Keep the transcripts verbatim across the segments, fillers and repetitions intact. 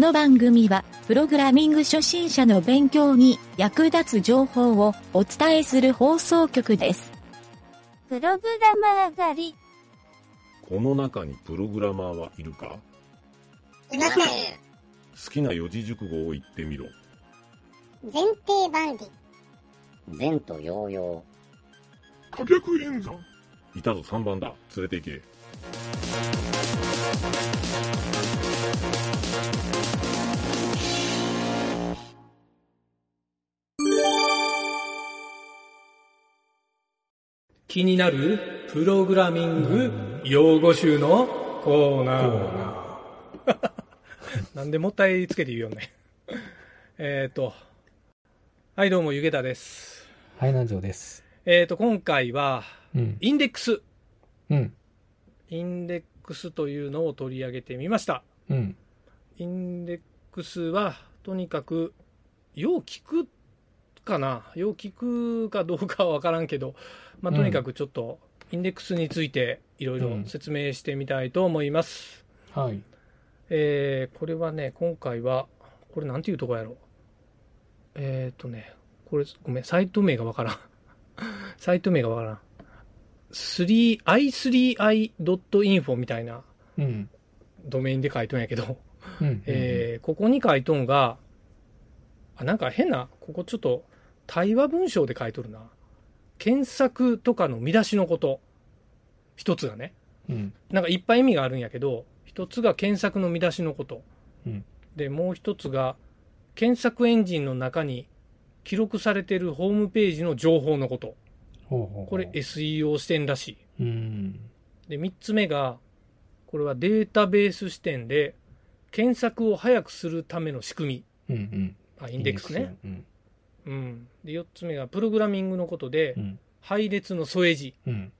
の番組はプログラミング初心者の勉強に役立つ情報をお伝えする放送局です。プログラマー狩り。この中にプログラマーはいるか？いません。好きな四字熟語を言ってみろ。前提万理。前途洋々。可逆演算。いたぞさんばんだ、連れて行け。気になるプログラミング用語集のコーナー。なんでもったいつけて言うよね。えっと、はいどうもゆげたです。はい南條です。えっと今回は、うん、インデックス。うん。インデックスというのを取り上げてみました。うん。インデックスはとにかくよう聞く。かなよう聞くかどうかは分からんけど、まあ、とにかくちょっとインデックスについていろいろ説明してみたいと思います、うん、はい、えー、これはね今回はこれなんていうとこやろうえっ、ー、とねこれごめんサイト名が分からんサイト名が分からん スリーアイスリーアイドットインフォ みたいなドメインで書いとんやけど、うんうんうん、えー、ここに書いとんがあなんか変なここちょっと対話文章で書いとるな。検索とかの見出しのこと一つがね、うん、なんかいっぱい意味があるんやけど一つが検索の見出しのこと、うん、でもう一つが検索エンジンの中に記録されてるホームページの情報のこと、ほうほうほう、これ エスイーオー 視点らしい、うん、でみっつめがこれはデータベース視点で検索を早くするための仕組み、うんうん、あインデックスね、うんうん、でよっつめがプログラミングのことで、うん、配列の添え字、うん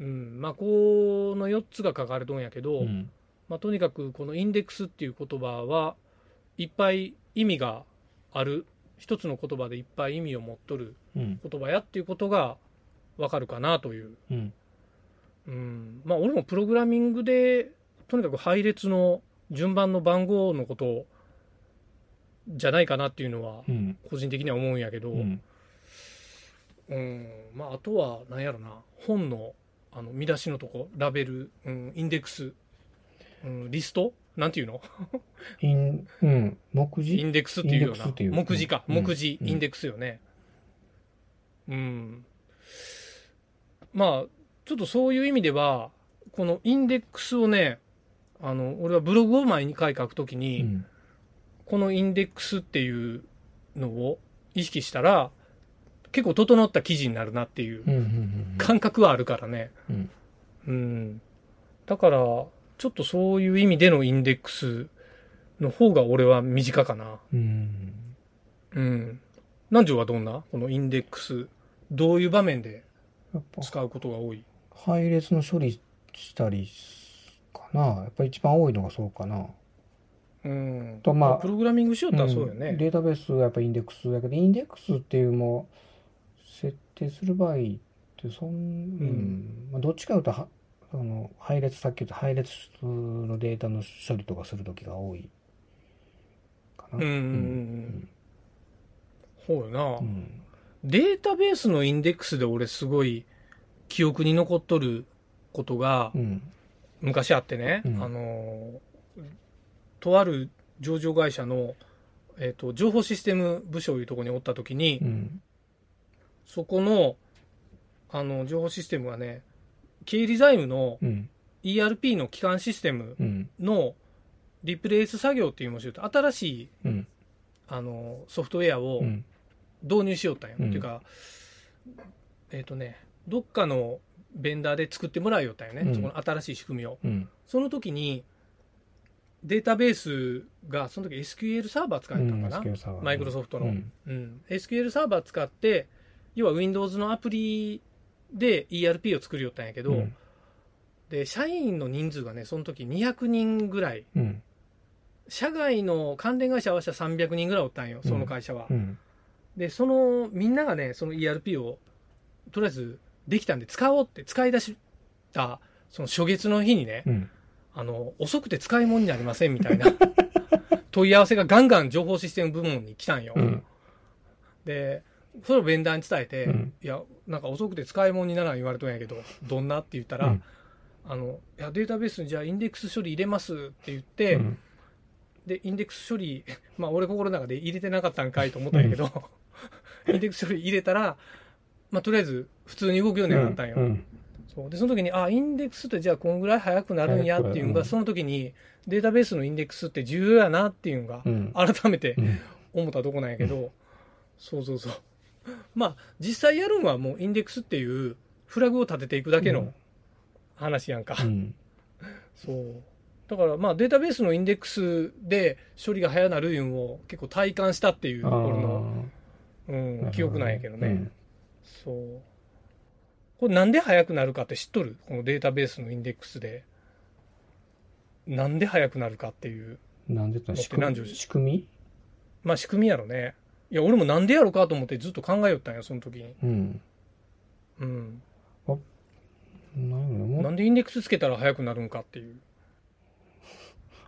うん、まあこのよっつが書かれとんやけど、うん、まあ、とにかくこのインデックスっていう言葉はいっぱい意味がある一つの言葉でいっぱい意味を持っとる言葉やっていうことが分かるかなという、うんうん、まあ俺もプログラミングでとにかく配列の順番の番号のことをじゃないかなっていうのは個人的には思うんやけど、うんうん、まああとは何やろな本のあの見出しのとこラベル、うん、インデックス、うん、リストなんていうのイン、うん、目次インデックスっていうようなう目次か、うん、目次、うん、インデックスよね、うんうん、まあちょっとそういう意味ではこのインデックスをねあの俺はブログを前に書い書くときに、うん、このインデックスっていうのを意識したら結構整った記事になるなっていう感覚はあるからね、うんうんうん、だからちょっとそういう意味でのインデックスの方が俺は身近かな、うんうん、南條はどんなこのインデックスどういう場面で使うことが多い？配列の処理したりかな、やっぱり一番多いのがそうかな、うんとまあ、プログラミングしようったらそうよね、うん、データベースはやっぱりインデックスだけどインデックスっていうも設定する場合ってそん、うんまあ、どっちかというとはあの配列さっき言った配列のデータの処理とかする時が多いかな、うんうんうん、ほうよな、うん、データベースのインデックスで俺すごい記憶に残っとることが昔あってね、うんうん、あのとある上場会社の、えーと、情報システム部署いうところにおったときに、うん、そこの、あの情報システムはね経理財務の イーアールピー の基幹システムのリプレイス作業っていうもしよって新しい、うん、あのソフトウェアを導入しよったんや、うん、っていうか、えーとね、どっかのベンダーで作ってもらいよったんやね、うん、そこの新しい仕組みを、うん、その時にデータベースがその時 エスキューエル サーバー使えたのかな、うん、マイクロソフトの、うんうん、エスキューエル サーバー使って要は Windows のアプリで イーアールピー を作りよったんやけど、うん、で社員の人数がねその時にひゃくにんぐらい、うん、社外の関連会社合わせたさんびゃくにんぐらいおったんよその会社は、うんうん、でそのみんながねその イーアールピー をとりあえずできたんで使おうって使い出したその初月の日にね、うん、あの遅くて使い物になりませんみたいな問い合わせがガンガン情報システム部門に来たんよ、うん、でそれをベンダーに伝えて、うん、いやなんか遅くて使い物にならん言われとんやけどどんなって言ったら、うん、あのいやデータベースにじゃあインデックス処理入れますって言って、うん、でインデックス処理まあ俺心の中で入れてなかったんかいと思ったんやけど、うん、インデックス処理入れたらまあとりあえず普通に動くようになったんよ、うんうんでその時にあインデックスってじゃあこんぐらい早くなるんやっていうのがその時にデータベースのインデックスって重要やなっていうのが改めて思ったとこなんやけど、うんうん、そうそうそうまあ実際やるのはもうインデックスっていうフラグを立てていくだけの話やんか、うん、そうだからまあデータベースのインデックスで処理が早なるいうんを結構体感したっていうところの、うん、記憶なんやけどね、うん、そうこれなんで速くなるかって知っとる？このデータベースのインデックスでなんで速くなるかっていうなんでって仕組み？仕組み？まあ仕組みやろね。いや俺もなんでやろうかと思ってずっと考えよったんやその時に。うん。うん。あ、なんやろ。なんでインデックスつけたら速くなるんかっていう。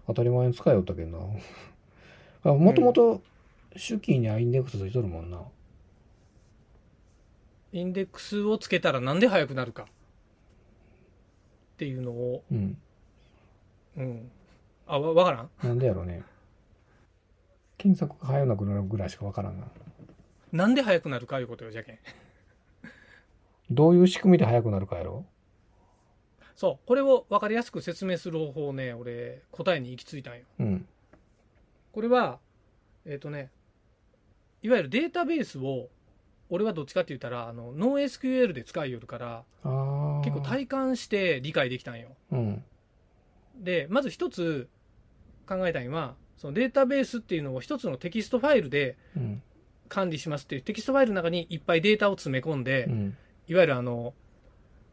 当たり前に使いよったけどな。もともと主キーにはインデックスついとるもんな。インデックスをつけたらなんで速くなるかっていうのを、うん、うん、あわ分からん。なんでやろうね。検索が速くなるぐらいしか分からんな。なんで速くなるかいうことよじゃけん。どういう仕組みで速くなるかやろ。そうこれを分かりやすく説明する方法ね、俺答えに行き着いたんよ。うん、これはえっとね、いわゆるデータベースを俺はどっちかって言ったらあのノー エスキューエル で使いよるから結構体感して理解できたんよ、うん、でまず一つ考えたいのはそのデータベースっていうのを一つのテキストファイルで管理しますっていうテキストファイルの中にいっぱいデータを詰め込んで、うん、いわゆるあの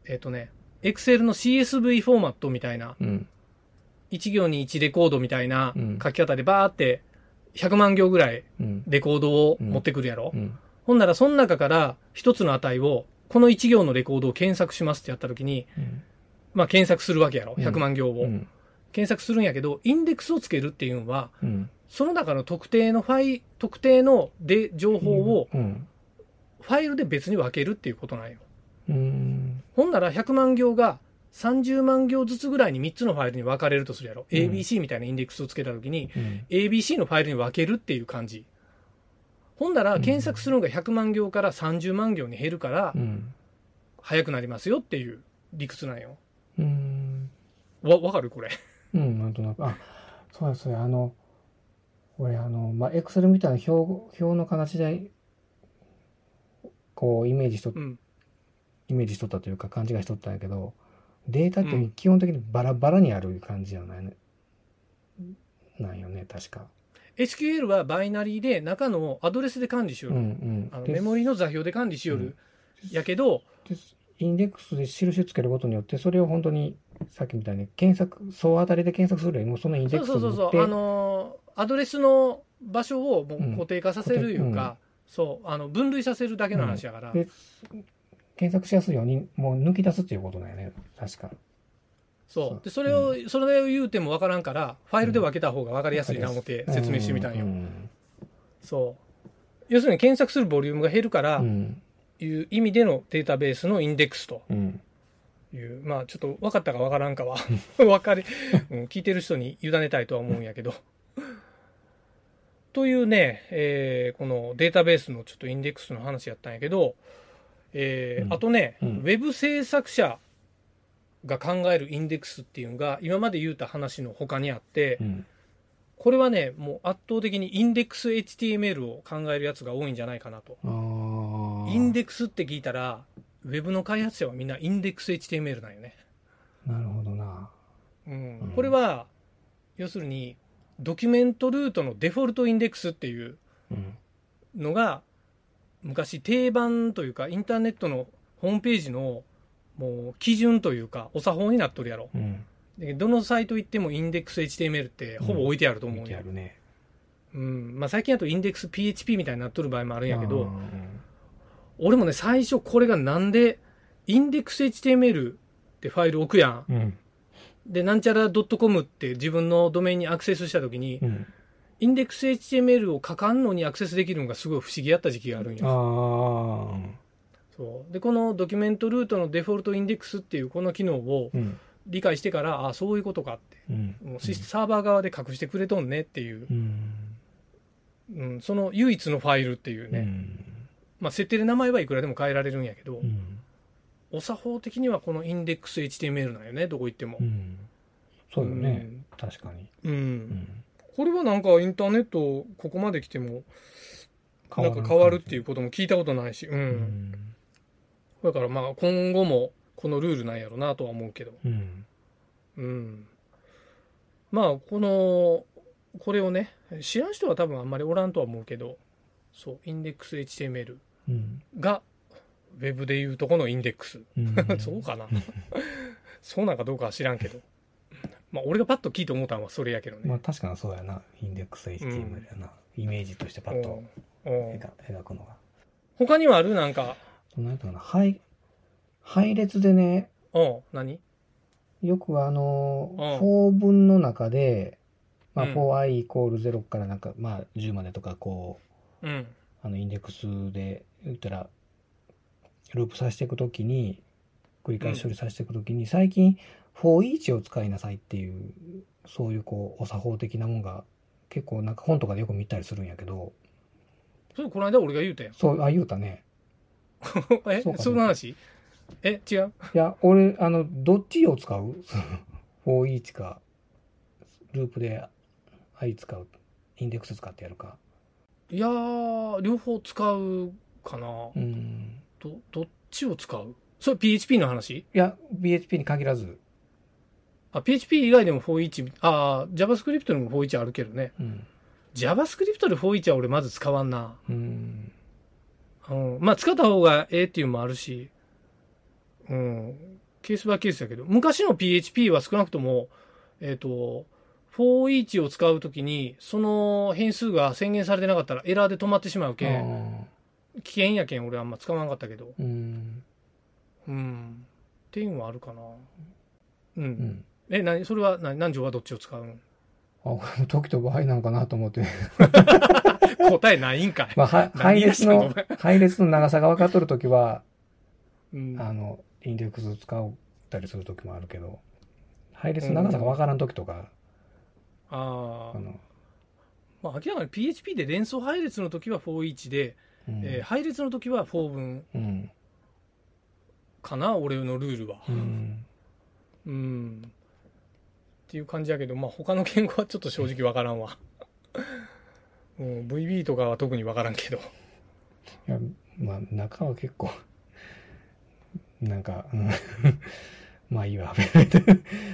えっとね Excel の シーエスブイ フォーマットみたいな、うん、いち行にいちレコードみたいな書き方でバーってひゃくまん行ぐらいレコードを持ってくるやろ、うんうんうんほんならその中から一つの値をこのいち行のレコードを検索しますってやったときに、うん、まあ検索するわけやろひゃくまん行を、うん、検索するんやけどインデックスをつけるっていうのは、うん、その中の特定のファイ特定ので情報をファイルで別に分けるっていうことなんよ、うん、ほんならひゃくまん行がさんじゅうまん行ずつぐらいにみっつのファイルに分かれるとするやろ、うん、エービーシー みたいなインデックスをつけたときに、うん、エービーシー のファイルに分けるっていう感じほんなら検索するのがひゃくまん行からさんじゅうまん行に減るから速くなりますよっていう理屈なんよ。うん、わ分かるこれ。うんなんとなくあそうやそうやあの俺あのまあエクセルみたいな表表の形でこうイメージしと、うん、イメージしとったというか勘違いしとったんやけどデータって基本的にバラバラにある感じじゃない、ねうん、なんよね確か。エスキューエル はバイナリーで中のアドレスで管理しよる、うんうん、あのメモリの座標で管理しよる、うん、やけどインデックスで印つけることによってそれを本当にさっきみたいに検索総当たりで検索するよりもそのインデックスを持ってそうそうそうそう、あのー、アドレスの場所をもう固定化させるいうか、うん、そうあの分類させるだけの話やから、うん、で検索しやすいようにもう抜き出すっていうことだよね確かそうでそれを、うん、それを言うても分からんからファイルで分けた方が分かりやすいな思って説明してみたんよ、うんうん、そう要するに検索するボリュームが減るから、うん、いう意味でのデータベースのインデックスという、うん、まあちょっと分かったか分からんかは分かり、うん、聞いてる人に委ねたいとは思うんやけどというね、えー、このデータベースのちょっとインデックスの話やったんやけど、えーうん、あとね、うん、ウェブ制作者が考えるインデックスっていうのが今まで言うた話の他にあって、うん、これはねもう圧倒的にインデックス エイチティーエムエル を考えるやつが多いんじゃないかなと。あインデックスって聞いたらウェブの開発者はみんなインデックス エイチティーエムエル なんよね。なるほどな、うんうん、これは要するにドキュメントルートのデフォルトインデックスっていうのが昔定番というかインターネットのホームページのもう基準というかお作法になっとるやろ、うん、でどのサイト行ってもインデックス エイチティーエムエル ってほぼ置いてあると思う、うん、置いてあるね、うんまあ、最近だとインデックス ピーエイチピー みたいになっとる場合もあるんやけど、うん、俺もね最初これがなんでインデックス エイチティーエムエル ってファイル置くやん、うん、でなんちゃら .com って自分のドメインにアクセスした時に、うん、インデックス エイチティーエムエル を書かんのにアクセスできるのがすごい不思議やった時期があるんや。ああ。そう。で、このドキュメントルートのデフォルトインデックスっていうこの機能を理解してから、うん、あそういうことかって、うん、もうサーバー側で隠してくれとんねっていう、うんうん、その唯一のファイルっていうね、うんまあ、設定で名前はいくらでも変えられるんやけど、うん、お作法的にはこのインデックス エイチティーエムエル なんよね、どこ行っても。うん、そうよね、うん、確かに。うんうんこれはなんかインターネットここまで来てもなんか変わるっていうことも聞いたことないし、うんうん、だからまあ今後もこのルールなんやろうなとは思うけど、うんうん、まあこのこれをね知らん人は多分あんまりおらんとは思うけど、そうインデックス エイチティーエムエル がウェブでいうとこのインデックス、うん、そうかなそうなんかどうかは知らんけど。まあ、俺がパッと聞いて思ったのはそれやけどね。まあ確かにそうやな。インデックス エイチティーエムエル やな、うん。イメージとしてパッと描くのが。他にはあるなんか。何やったかな。配配列でね。おう何？よくあのfor文の中で、まあ for i イコールゼロからなんかまあじゅうまでとかこう、うん、あのインデックスで言ったらループさせていくときに繰り返し処理させていくときに、うん、最近for each を使いなさいっていうそういうこうお作法的なもんが結構なんか本とかでよく見たりするんやけど、それこの間俺が言うたやん。そうあ言うたねえ そ, うその話え違ういや俺あのどっちを使うfor each かループで i 使うインデックス使ってやるかいや両方使うかな。うんどどっちを使うそれ ピーエイチピー の話いや ピーエイチピー に限らずあ ピーエイチピー 以外でも フォーイチ あ JavaScript にも フォーイチ あるけどね、うん、JavaScript で フォーイチ は俺まず使わんな、うんうん、まあ使った方がええっていうのもあるし、うん、ケースバイケースだけど昔の ピーエイチピー は少なくともえっと フォーイチ を使うときにその変数が宣言されてなかったらエラーで止まってしまうけん危険やけん俺あんま使わなかったけど、うん、うん、っていうのはあるかなうん、うんえ、なにそれは何、何条はどっちを使うの？あ、これも時と場合なんかなと思って答えないんかい、まあ、は配列の配列の長さが分かっとるときは、うん、あのインデックス使ったりするときもあるけど配列の長さが分からんときとか、うん、ああのまあ明らかに ピーエイチピー で連想配列のときはフォーイチで、うんえー、配列のときはfor文、うん、かな俺のルールはうん、うんっていう感じやけど、まあ、他の言語はちょっと正直わからんわもう ブイビー とかは特にわからんけどいや、まあ、中は結構なんか、うん、まあいいわ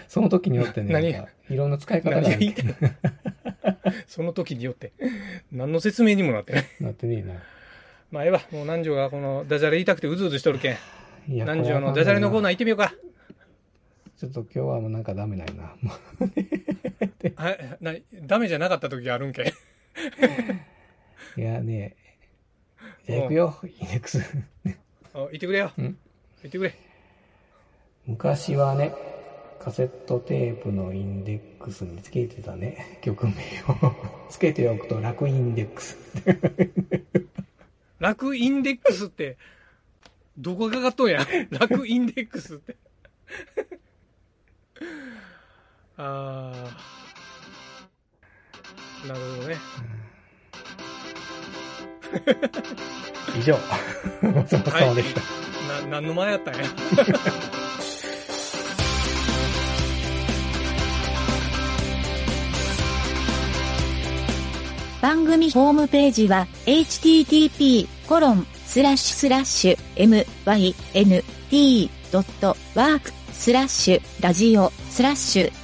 その時によってね何なんかいろんな使い方があるその時によって何の説明にもなってないなってねえなまあええわもう南條がこのダジャレ言いたくてうずうずしとるけん南條のダジャレのコーナー行ってみようかちょっと今日はもうなんかダメないな。あ、な、ダメじゃなかった時あるんけ。いやねえ。じゃあ行くよ、インデックス。行ってくれよ。行ってくれ。昔はね、カセットテープのインデックスにつけてたね、曲名をつけておくと楽インデックス。楽インデックスってどこがかかっとんや。楽インデックスって。あーなるほどね、うん、以上お疲れ様でした、はい、な何の前やったんや番組ホームページは エイチティーティーピーコロンスラッシュスラッシュエムワイエヌティードットワークスラッシュラジオスラッシュ